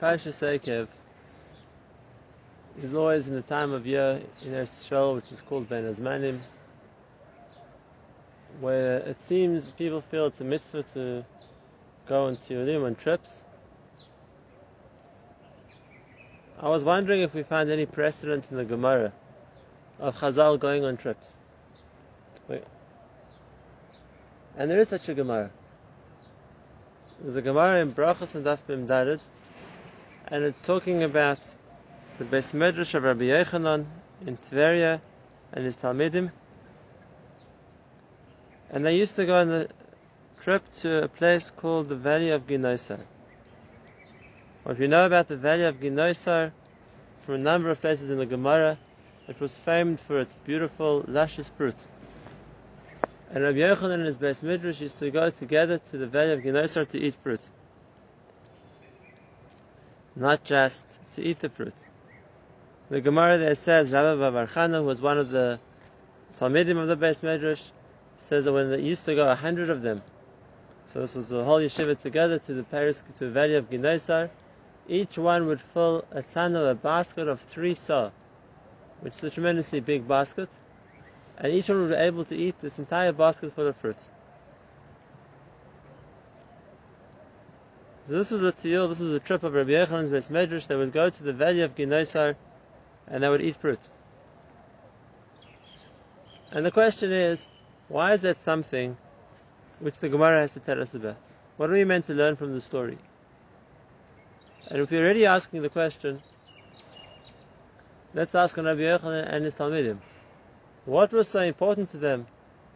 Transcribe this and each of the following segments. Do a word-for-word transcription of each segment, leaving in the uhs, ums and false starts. Parsha Sekev is always in the time of year in Eretz Yisrael, which is called Ben Azmanim, where it seems people feel it's a mitzvah to go on Tiulim, on trips. I was wondering if we find any precedent in the Gemara of Chazal going on trips. Wait. And there is such a Gemara. There's a Gemara in Barachas and Daf Bim Dadid, and it's talking about the Beis Medrash of Rabbi Yochanan in Tveria and his Talmidim. And they used to go on a trip to a place called the Valley of Ginosar. What we know about the Valley of Ginosar from a number of places in the Gemara, it was famed for its beautiful, luscious fruit. And Rabbi Yochanan and his Beis Midrash used to go together to the Valley of Ginosar to eat fruit. Not just to eat the fruit. The Gemara there says, Rabbi Bavar Chana, who was one of the Talmidim of the Beis Medrash, says that when they used to go a hundred of them, so this was the whole yeshiva together to the Paris, to the Valley of Ginosar, each one would fill a ton of a basket of three sah, which is a tremendously big basket, and each one would be able to eat this entire basket full of fruit. So this was a tiyul, this was a trip of Rabbi Yochanan's Beis Medrash. They would go to the Valley of Ginosar and they would eat fruit. And the question is, why is that something which the Gemara has to tell us about? What are we meant to learn from the story? And if we're already asking the question, let's ask Rabbi Yochanan and his Talmidim. What was so important to them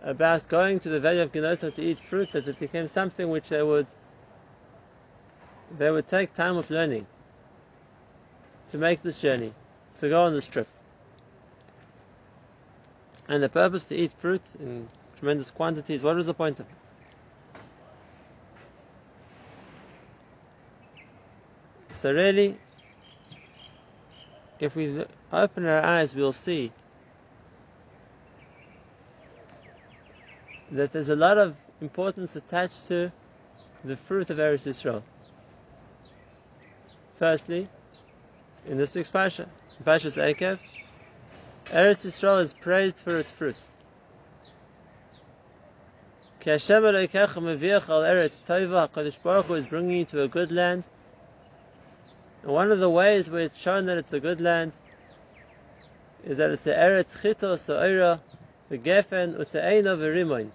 about going to the Valley of Ginosar to eat fruit that it became something which they would they would take time of learning to make this journey, to go on this trip? And the purpose to eat fruit in tremendous quantities, what was the point of it? So really, if we open our eyes, we'll see that there's a lot of importance attached to the fruit of Eretz Yisrael. Firstly, in this week's Parsha, Pasha Sekev, Eretz Yisrael is praised for its fruit. Ki Hashem Elokecha meviach al Eretz Tova, HaKodesh Baruch Hu is bringing you to a good land. And one of the ways where it's shown that it's a good land is that it's the Eretz Chito So'ira, the Gefen Ute'eino V'Rimoin,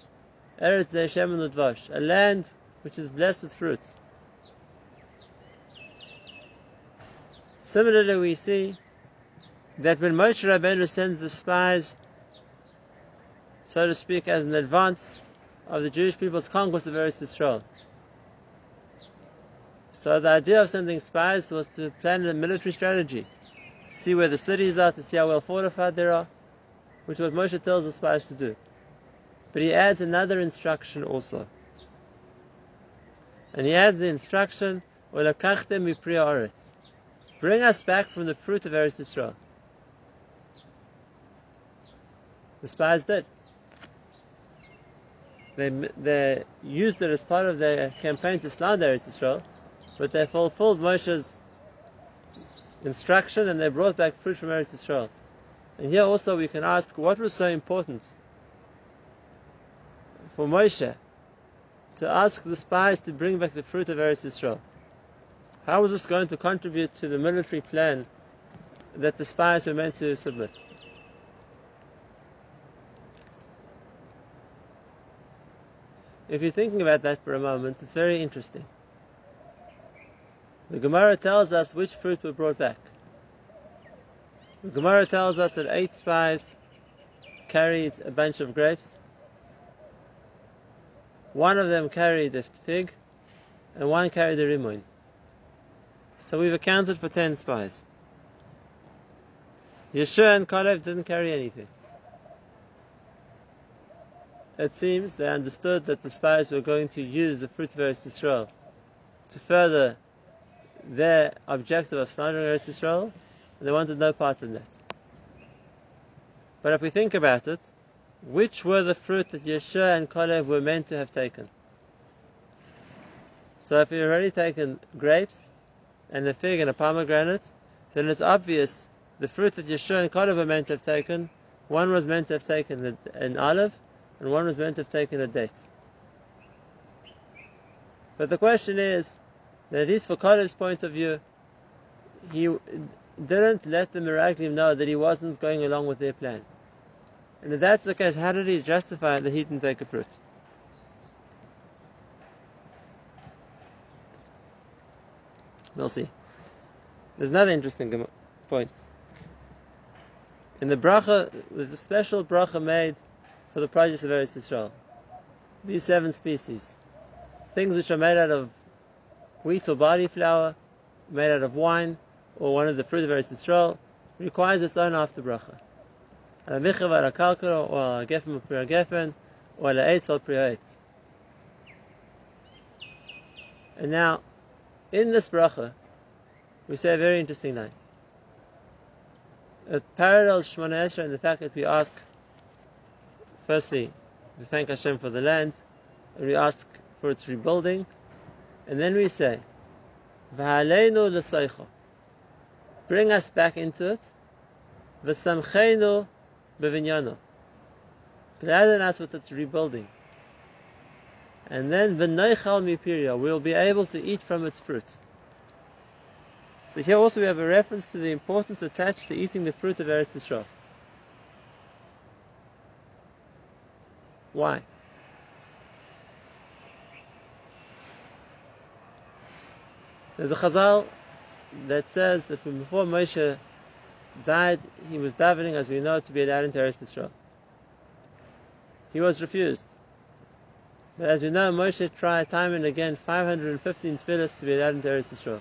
Eretz Ze'Shem Udvash, a land which is blessed with fruits. Similarly, we see that when Moshe Rabbeinu sends the spies, so to speak, as an advance of the Jewish people's conquest of Eretz Yisrael. So the idea of sending spies was to plan a military strategy, to see where the cities are, to see how well fortified they are, which is what Moshe tells the spies to do. But he adds another instruction also. And he adds the instruction, Olakachtem mi pri haaretz, bring us back from the fruit of Eretz Yisrael. The spies did. They, they used it as part of their campaign to slander Eretz Yisrael, but they fulfilled Moshe's instruction and they brought back fruit from Eretz Yisrael. And here also we can ask, what was so important for Moshe to ask the spies to bring back the fruit of Eretz Yisrael? How was this going to contribute to the military plan that the spies were meant to submit? If you're thinking about that for a moment, it's very interesting. The Gemara tells us which fruit were brought back. The Gemara tells us that eight spies carried a bunch of grapes. One of them carried a fig, and one carried a rimoin. So we've accounted for ten spies. Yeshua and Kalev didn't carry anything. It seems they understood that the spies were going to use the fruit of Eretz Yisrael to further their objective of slandering Eretz Yisrael, and they wanted no part in that. But if we think about it, which were the fruit that Yeshua and Kalev were meant to have taken? So if we already taken grapes, and a fig and a pomegranate, then it's obvious the fruit that Yeshua and Kalev were meant to have taken, one was meant to have taken an olive, and one was meant to have taken a date. But the question is, that at least for Kalev's point of view, he didn't let the Meraglim know that he wasn't going along with their plan. And if that's the case, how did he justify that he didn't take a fruit? We'll see. There's another interesting point. In the bracha, there's a special bracha made for the produce of Eretz Yisrael. These seven species. Things which are made out of wheat or barley flour, made out of wine, or one of the fruit of Eretz Yisrael, requires its own after bracha. Al michav al kalkaro, or al gefen pri al gefen, or al eitz al pri al eitz. And now, in this bracha, we say a very interesting line. It parallels Shemona Eshra in the fact that we ask, firstly, we thank Hashem for the land, and we ask for its rebuilding, and then we say, V'haleinu l'soicho, bring us back into it, V'samcheinu b'vinyano, gladden us with its rebuilding. And then V'noichal mipiria, we will be able to eat from its fruit. So here also we have a reference to the importance attached to eating the fruit of Eretz Yisrael. Why? There's a Chazal that says that from before Moshe died, he was davening, as we know, to be allowed into Eretz Yisrael. He was refused. But as we know, Moshe tried time and again five hundred fifteen tefillahs to be allowed into Eretz Yisrael.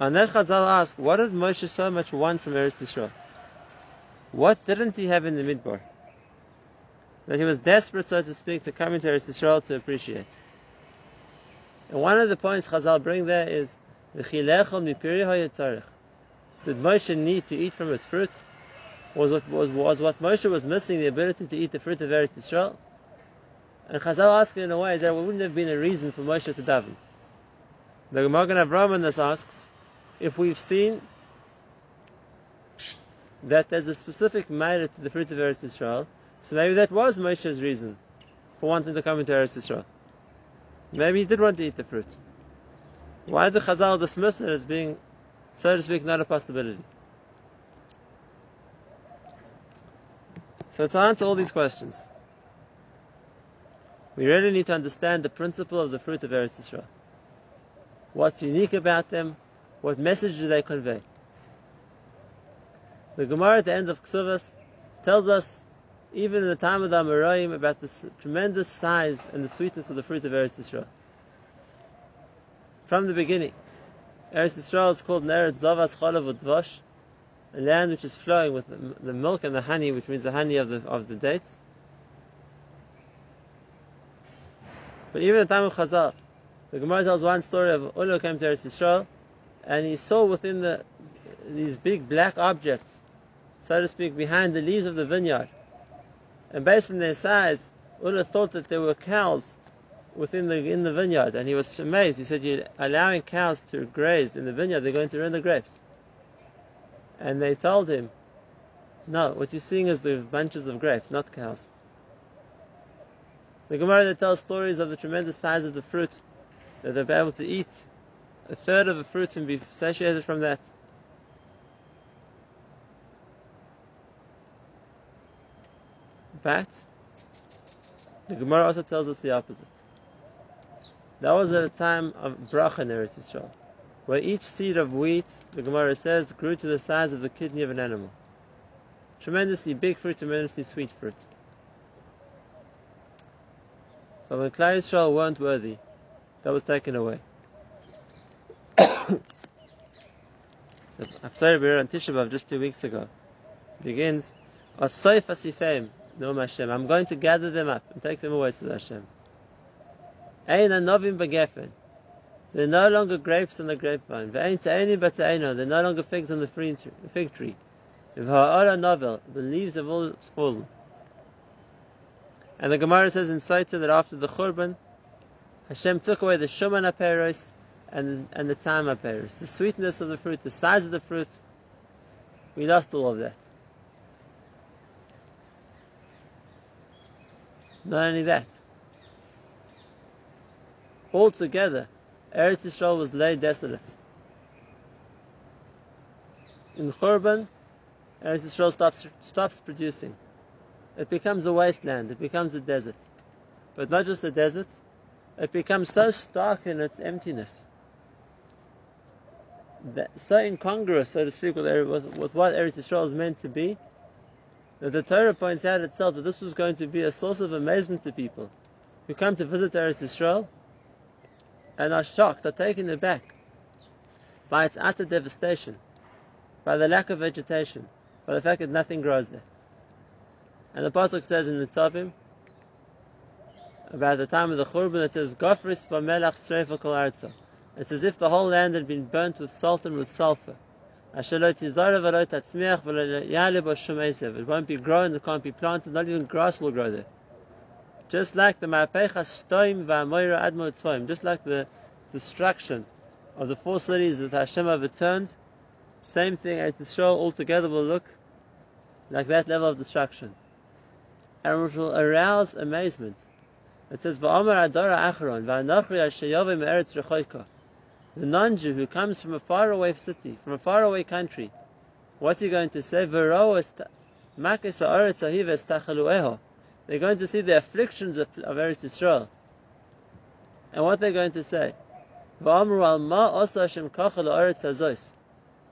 And then Chazal asked, what did Moshe so much want from Eretz Yisrael? What didn't he have in the Midbar that he was desperate, so to speak, to come into Eretz Yisrael to appreciate? And one of the points Chazal bring there is, did Moshe need to eat from its fruit? Was what, was, was what Moshe was missing the ability to eat the fruit of Eretz Yisrael? And Chazal asked it in a way that wouldn't have been a reason for Moshe to daven. The Gemara in Avraham this asks, if we've seen that there's a specific merit to the fruit of Eretz Yisrael, so maybe that was Moshe's reason for wanting to come into Eretz Yisrael. Maybe he did want to eat the fruit. Why do Chazal dismiss it as being, so to speak, not a possibility? So to answer all these questions, we really need to understand the principle of the fruit of Eretz Yisrael. What's unique about them? What message do they convey? The Gemara at the end of Ksuvah tells us, even in the time of the Amarayim, about the tremendous size and the sweetness of the fruit of Eretz Yisrael. From the beginning, Eretz Yisrael is called Eretz Zavas Chalav Udvash, a land which is flowing with the milk and the honey, which means the honey of the of the dates. But even at the time of Chazal, the Gemara tells one story of Ulu came to Eretz Yisrael, and he saw within the these big black objects, so to speak, behind the leaves of the vineyard. And based on their size, Ullah thought that there were cows within the in the vineyard, and he was amazed. He said, you're allowing cows to graze in the vineyard, they're going to ruin the grapes. And they told him, no, what you're seeing is the bunches of grapes, not cows. The Gemara that tells stories of the tremendous size of the fruit, that they'll be able to eat a third of a fruit and be satiated from that. But the Gemara also tells us the opposite. That was at a time of bracha in Eretz Yisrael, where each seed of wheat, the Gemara says, grew to the size of the kidney of an animal. Tremendously big fruit, tremendously sweet fruit. But when Klai Israel weren't worthy, that was taken away. The Haftarah we read on Tisha B'Av just two weeks ago begins, Asayf Asifeim, No Hashem, I'm going to gather them up and take them away to Hashem. Ein anovim b'gefen, they're no longer grapes on the grapevine. Ve'ein te'enim b'te'eno, they're no longer figs on the fig tree. V'ha'ora novel, the leaves have all fallen. And the Gemara says in Saita that after the Khurban, Hashem took away the Shemona Eshra and and the time appears, the sweetness of the fruit, the size of the fruit. We lost all of that. Not only that, altogether, Eretz Yisrael was laid desolate. In Khurban, Eretz Yisrael stops, stops producing. It becomes a wasteland, it becomes a desert. But not just a desert, it becomes so stark in its emptiness, that, so incongruous, so to speak, with, with, with what Eretz Yisrael is meant to be, that the Torah points out itself that this was going to be a source of amazement to people who come to visit Eretz Yisrael and are shocked, are taken aback by its utter devastation, by the lack of vegetation, by the fact that nothing grows there. And the Pasuk says in the Tzavim, about the time of the Khurban, it says, Gofris v'melach srefa kol arza. It's as if the whole land had been burnt with salt and with sulfur. It won't be grown, it can't be planted, not even grass will grow there. Just like the Ma'apeicha Stoim v'amoira admo Tzoim, just like the destruction of the four cities that Hashem overturned, same thing, Eretz Yisrael altogether will look like that level of destruction. And which will arouse amazement. It says, V'amar adora achron, v'anochri ha'sheyovim eretz rechoika. The non-Jew who comes from a faraway city, from a faraway country, what's he going to say? They're going to see the afflictions of, of Eretz Yisrael. And what they're going to say?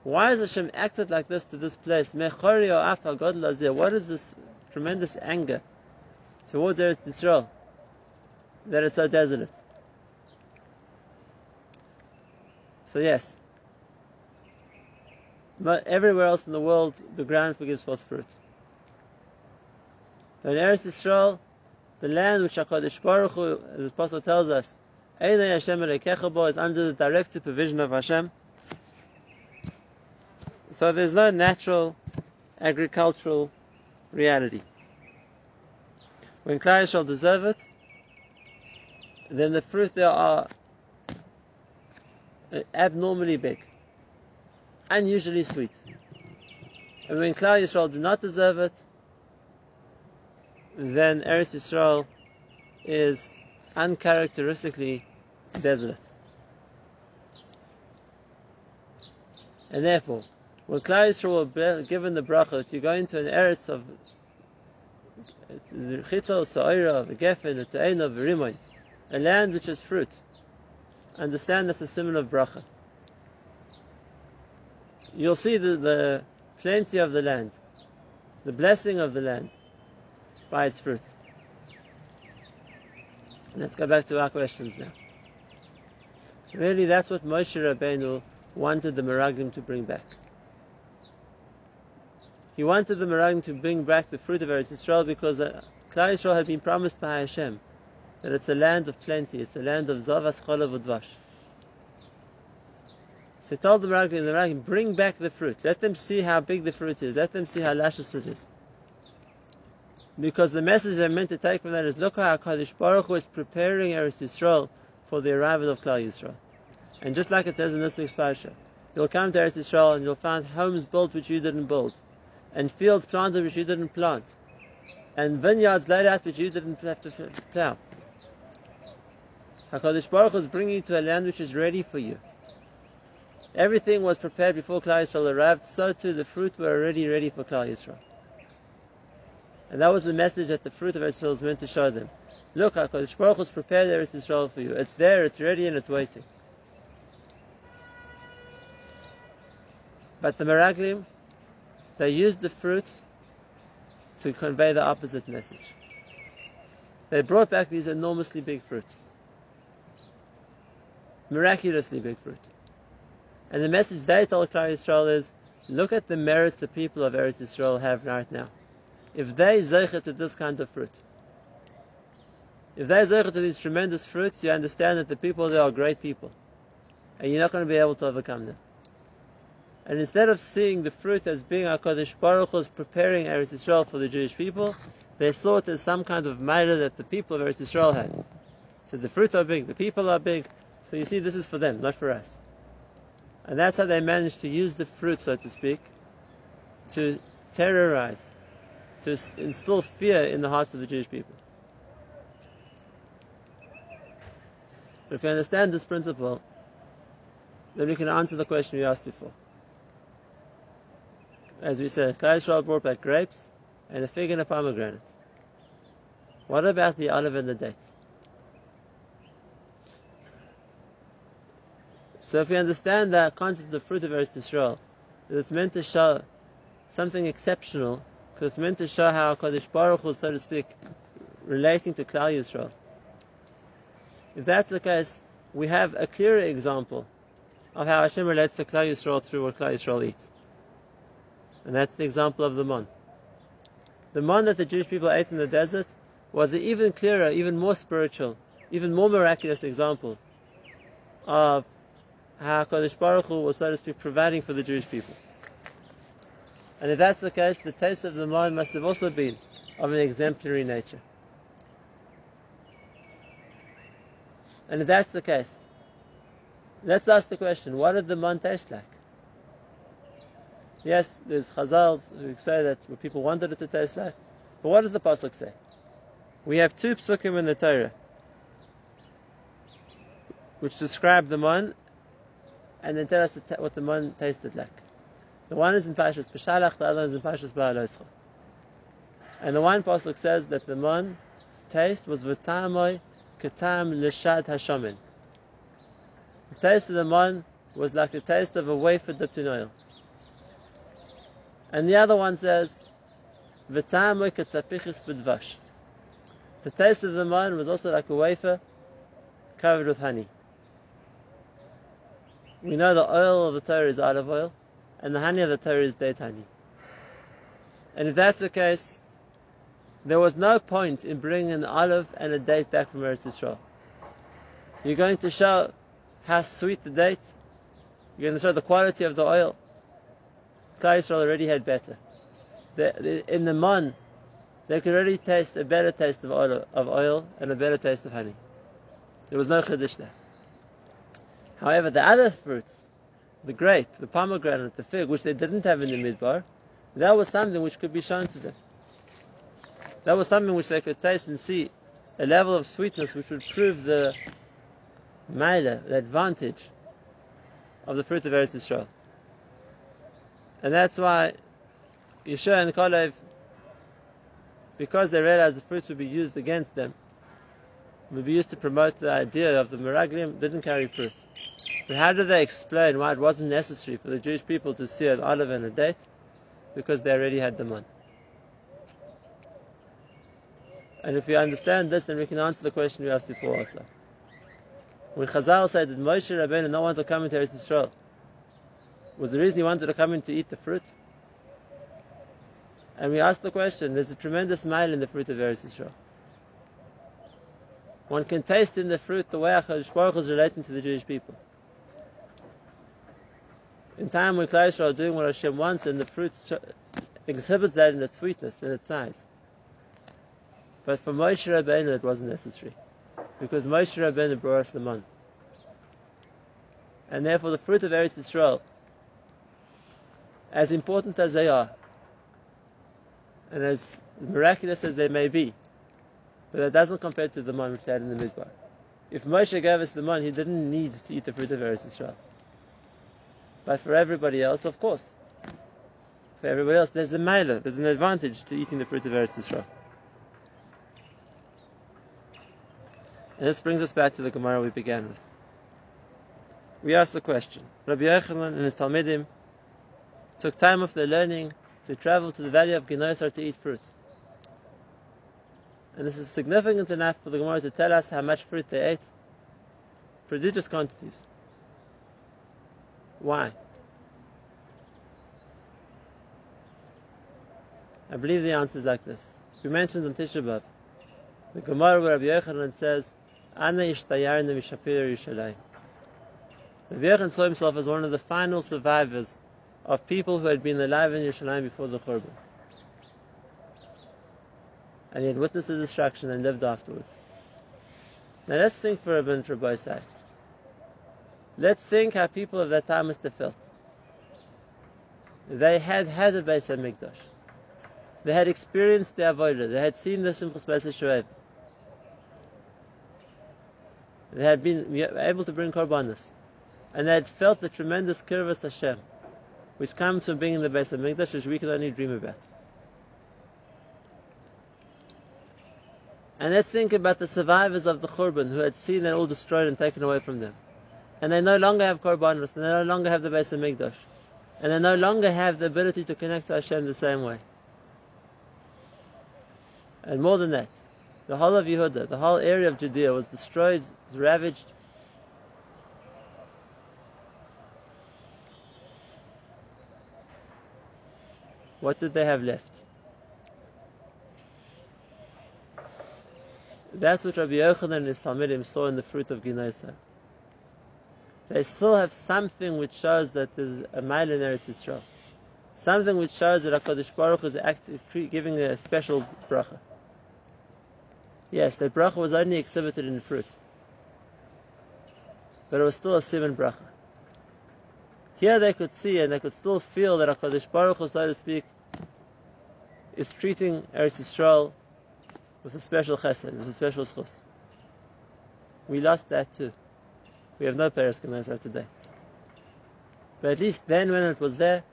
Why has Hashem acted like this to this place? What is this tremendous anger towards Eretz Yisrael that it's so desolate? So yes, but everywhere else in the world, the ground forgives forth fruit. But in Eretz Yisrael, the land which HaKodesh Baruch Hu, as the Apostle tells us, is under the direct supervision of Hashem. So there's no natural agricultural reality. When Klai Israel deserve it, then the fruit there are abnormally big, unusually sweet. And when Klal Yisrael do not deserve it, then Eretz Yisrael is uncharacteristically desolate. And therefore, when Klal Yisrael were given the bracha that you go into an Eretz of Chitol, Sa'ira, Gefen, Ta'ena, Rimon, a land which is fruit, understand that's a symbol of bracha. You'll see the, the plenty of the land, the blessing of the land by its fruit. Let's go back to our questions now. Really, that's what Moshe Rabbeinu wanted the Meraglim to bring back. He wanted the Meraglim to bring back the fruit of Eretz Yisrael because Klal Yisrael had been promised by Hashem that it's a land of plenty, it's a land of Zavas, Chola, Vudvash. So he told the Meraglim, the Meraglim, bring back the fruit. Let them see how big the fruit is. Let them see how luscious it is. Because the message they're meant to take from that is, look how HaKadosh Baruch Hu is preparing Eretz Yisrael for the arrival of Klal Yisrael. And just like it says in this week's Parsha, you'll come to Eretz Yisrael and you'll find homes built which you didn't build, and fields planted which you didn't plant, and vineyards laid out which you didn't have to plough. HaKadosh Baruch Hu is bringing you to a land which is ready for you. Everything was prepared before Klal Yisrael arrived, so too the fruit were already ready for Klal Yisrael. And that was the message that the fruit of Eretz Yisrael was meant to show them. Look, HaKadosh Baruch Hu has prepared Eretz Yisrael for you. It's there, it's ready, and it's waiting. But the Meraglim, they used the fruit to convey the opposite message. They brought back these enormously big fruits. Miraculously big fruit. And the message they told Klal Yisrael is, look at the merits the people of Eretz Yisrael have right now. If they zeicha to this kind of fruit, if they zeicha to these tremendous fruits, you understand that the people there are great people. And you're not going to be able to overcome them. And instead of seeing the fruit as being HaKadosh Baruch Hu's preparing Eretz Yisrael for the Jewish people, they saw it as some kind of maila that the people of Eretz Yisrael had. So the fruit are big, the people are big, So you see, this is for them, not for us. And that's how they managed to use the fruit, so to speak, to terrorize, to instill fear in the hearts of the Jewish people. But if we understand this principle, then we can answer the question we asked before. As we said, Klai Israel brought back grapes and a fig and a pomegranate. What about the olive and the date? So if we understand the concept of the fruit of Eretz Yisrael, that it's meant to show something exceptional, because it's meant to show how HaKodesh Baruch Hu, so to speak, relating to Klal Yisrael. If that's the case, we have a clearer example of how Hashem relates to Klal Yisrael through what Klal Yisrael eats. And that's the example of the mon. The mon that the Jewish people ate in the desert was an even clearer, even more spiritual, even more miraculous example of how HaKodesh Baruch Hu was, so to speak, providing for the Jewish people. And if that's the case, the taste of the mon must have also been of an exemplary nature. And if that's the case, let's ask the question, what did the mon taste like? Yes, there's Chazals who say that's what people wanted it to taste like. But what does the Pasuk say? We have two psukim in the Torah which describe the mon and then tell us what the mon tasted like. The one is in Parshas Peshalach, the other is in Parshas Ba'aloscha. And the one pasuk says that the mon's taste was v'tamoi k'tam l'shad hashomen. The taste of the mon was like the taste of a wafer dipped in oil. And the other one says v'tamoi k'tzapichis b'dvash. The taste of the mon was also like a wafer covered with honey. We know the oil of the Torah is olive oil, and the honey of the Torah is date honey. And if that's the case, there was no point in bringing an olive and a date back from Eretz Yisrael. You're going to show how sweet the dates, you're going to show the quality of the oil. Klai Yisrael already had better. In the mon, they could already taste a better taste of oil, of oil and a better taste of honey. There was no chiddush there. However, the other fruits, the grape, the pomegranate, the fig, which they didn't have in the midbar, that was something which could be shown to them. That was something which they could taste and see, a level of sweetness which would prove the meila, the advantage of the fruit of Eretz Yisrael. And that's why Yeshua and Kalev, because they realized the fruit would be used against them, would be used to promote the idea of the Meraglim, didn't carry fruit. But how do they explain why it wasn't necessary for the Jewish people to see an olive and a date? Because they already had them on. And if we understand this, then we can answer the question we asked before also. When Chazal said that Moshe Rabbeinu not wanted to come into Eretz Yisrael, was the reason he wanted to come in to eat the fruit? And we asked the question, there's a tremendous mile in the fruit of Eretz Yisrael. One can taste in the fruit the way HaKadosh Baruch Hu is relating to the Jewish people. In time when Klai Yisrael are doing what Hashem wants, and the fruit exhibits that in its sweetness, in its size. But for Moshe Rabbeinu it wasn't necessary, because Moshe Rabbeinu brought us the mon. And therefore the fruit of Eretz Yisrael, as important as they are, and as miraculous as they may be, but that doesn't compare to the mon which they had in the midbar. If Moshe gave us the mon, he didn't need to eat the fruit of Eretz Yisrael. But for everybody else, of course, for everybody else, there's a meila, there's an advantage to eating the fruit of Eretz Yisrael. And this brings us back to the Gemara we began with. We asked the question, Rabbi Yochanan and his Talmidim took time off their learning to travel to the Valley of Ginosar to eat fruit. And this is significant enough for the Gemara to tell us how much fruit they ate, prodigious quantities. Why? I believe the answer is like this. We mentioned on Tisha B'Av, the Gemara where Rabbi Yochanan says, Ana ishtayarna mishapir Yerushalayim. Rabbi Yochanan saw himself as one of the final survivors of people who had been alive in Yerushalayim before the Khurban. And he had witnessed the destruction and lived afterwards. Now let's think for a minute, Rabbi Isai. Let's think how people of that time must have felt. They had had a Beis Hamikdash. They had experienced the Avodah. They had seen the Shemchus Beis Yisrael. They had been able to bring Korbanos. And they had felt the tremendous Kirvas Hashem, which comes from being in the Beis Hamikdash, which we can only dream about. And let's think about the survivors of the Khurban who had seen that all destroyed and taken away from them. And they no longer have Korbanos, and they no longer have the Beis Hamikdash. And they no longer have the ability to connect to Hashem the same way. And more than that, the whole of Yehuda, the whole area of Judea was destroyed, was ravaged. What did they have left? That's what Rabbi Yochanan and his Talmidim saw in the fruit of Ginosar. They still have something which shows that there's a mile in Eretz Yisrael. Something which shows that HaKodesh Baruch Hu is active, giving a special bracha. Yes, the bracha was only exhibited in fruit, but it was still a siman bracha. Here they could see and they could still feel that HaKodesh Baruch Hu, so to speak, is treating Eretz Yisrael with a special chesed, with a special schus. We lost that too. We have no Parsha Ekev today. But at least then, when it was there,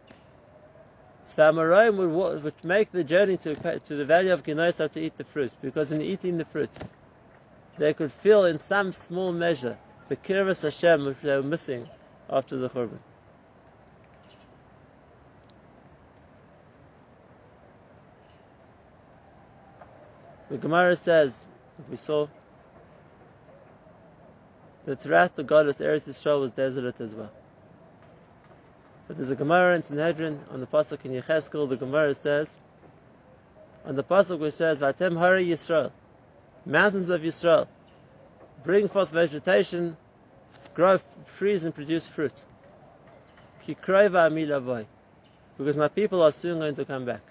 so Amarayim would, walk, would make the journey to, to the Valley of Ginosar to eat the fruit, because in eating the fruit, they could feel in some small measure the Kirvas Hashem which they were missing after the Khurban. The Gemara says, we saw, that throughout the godless Eretz Yisrael was desolate as well. But there's a Gemara in Sanhedrin on the pasuk in Yecheskel. The Gemara says, on the pasuk which says, "Vatem hari Yisrael, mountains of Yisrael, bring forth vegetation, grow trees and produce fruit. Ki krova ami lavoy, because my people are soon going to come back."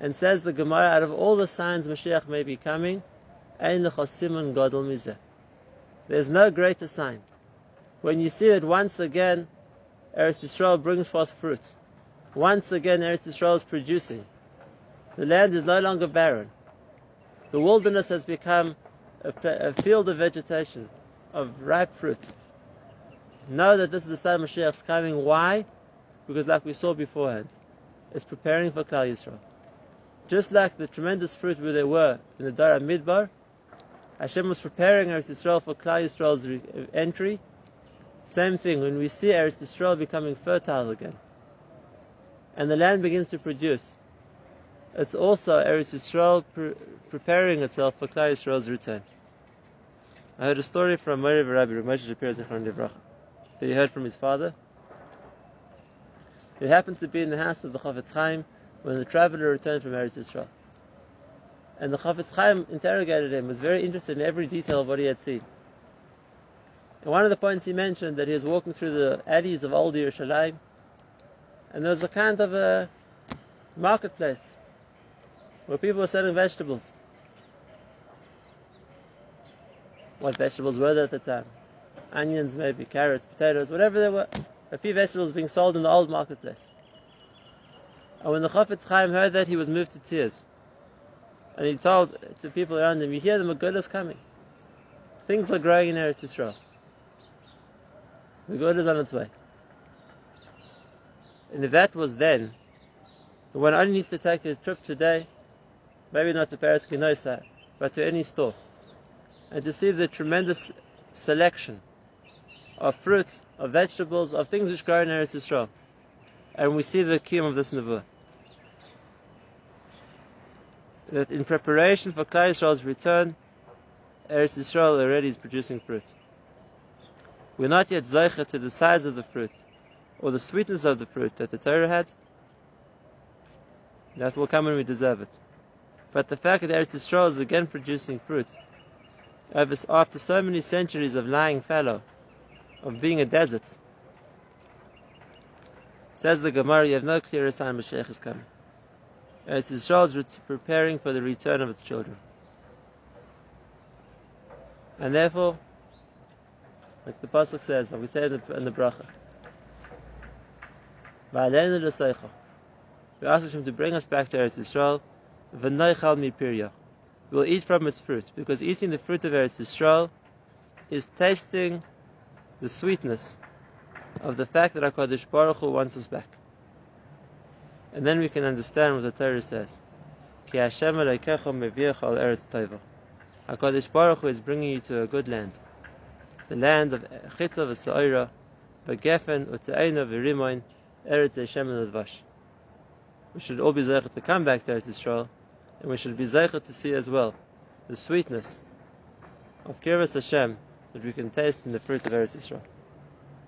And says the Gemara, out of all the signs Mashiach may be coming, ein lecha siman gadol mizeh. There's no greater sign. When you see that once again Eretz Yisrael brings forth fruit, once again Eretz Yisrael is producing, the land is no longer barren, the wilderness has become a, a field of vegetation, of ripe fruit. Know that this is the sign Mashiach's coming. Why? Because like we saw beforehand, it's preparing for Klai Israel. Just like the tremendous fruit where they were in the Dor HaMidbar, Hashem was preparing Eretz Yisrael for Klal Yisrael's re- entry. Same thing, when we see Eretz Yisrael becoming fertile again, and the land begins to produce, it's also Eretz Yisrael pre- preparing itself for Klal Yisrael's return. I heard a story from Mori Rabbi Moshe Shapiro Zichron Livracha that he heard from his father. He happened to be in the house of the Chofetz Chaim when the traveler returned from Eretz Yisrael. And the Chofetz Chaim interrogated him, was very interested in every detail of what he had seen. And one of the points he mentioned, that he was walking through the alleys of old Yerushalayim, and there was a kind of a marketplace where people were selling vegetables. What vegetables were there at the time? Onions maybe, carrots, potatoes, whatever there were. A few vegetables being sold in the old marketplace. And when the Chofetz Chaim heard that, he was moved to tears. And he told to people around him, "You hear the Megidah is coming. Things are growing in Eretz Yisrael. The Megidah is on its way." And if that was then, the one only needs to take a trip today, maybe not to Parsha Ekev, but to any store, and to see the tremendous selection of fruits, of vegetables, of things which grow in Eretz Yisrael. And we see the kiyum of this nevuah, that in preparation for Klal Yisrael's return, Eretz Yisrael already is producing fruit. We're not yet zeicha to the size of the fruit, or the sweetness of the fruit that the Torah had. That will come when we deserve it. But the fact that Eretz Yisrael is again producing fruit, after so many centuries of lying fallow, of being a desert, says the Gemara, you have no clearer sign Mashiach is coming. Eretz Yisrael is preparing for the return of its children. And therefore, Like the pasuk says, like we say in the, in the bracha. We ask Hashem to bring us back to Eretz Yisrael. V'noichal mipirya. We will eat from its fruit, because eating the fruit of Eretz Yisrael is tasting the sweetness of the fact that HaKodesh Baruch Hu wants us back. And then we can understand what the Torah says. Ki Hashem Elokecha mevi'echa al Eretz Tova. HaKodesh Baruch Hu is bringing you to a good land. The land of Chitza v'Se'ora, v'Gefen u'Te'ena v'Rimoin, Eretz Hashem v'Dvash. We should all be zeicher to come back to Eretz Yisrael, and we should be zeicher to see as well the sweetness of Kiras Hashem that we can taste in the fruit of Eretz Yisrael.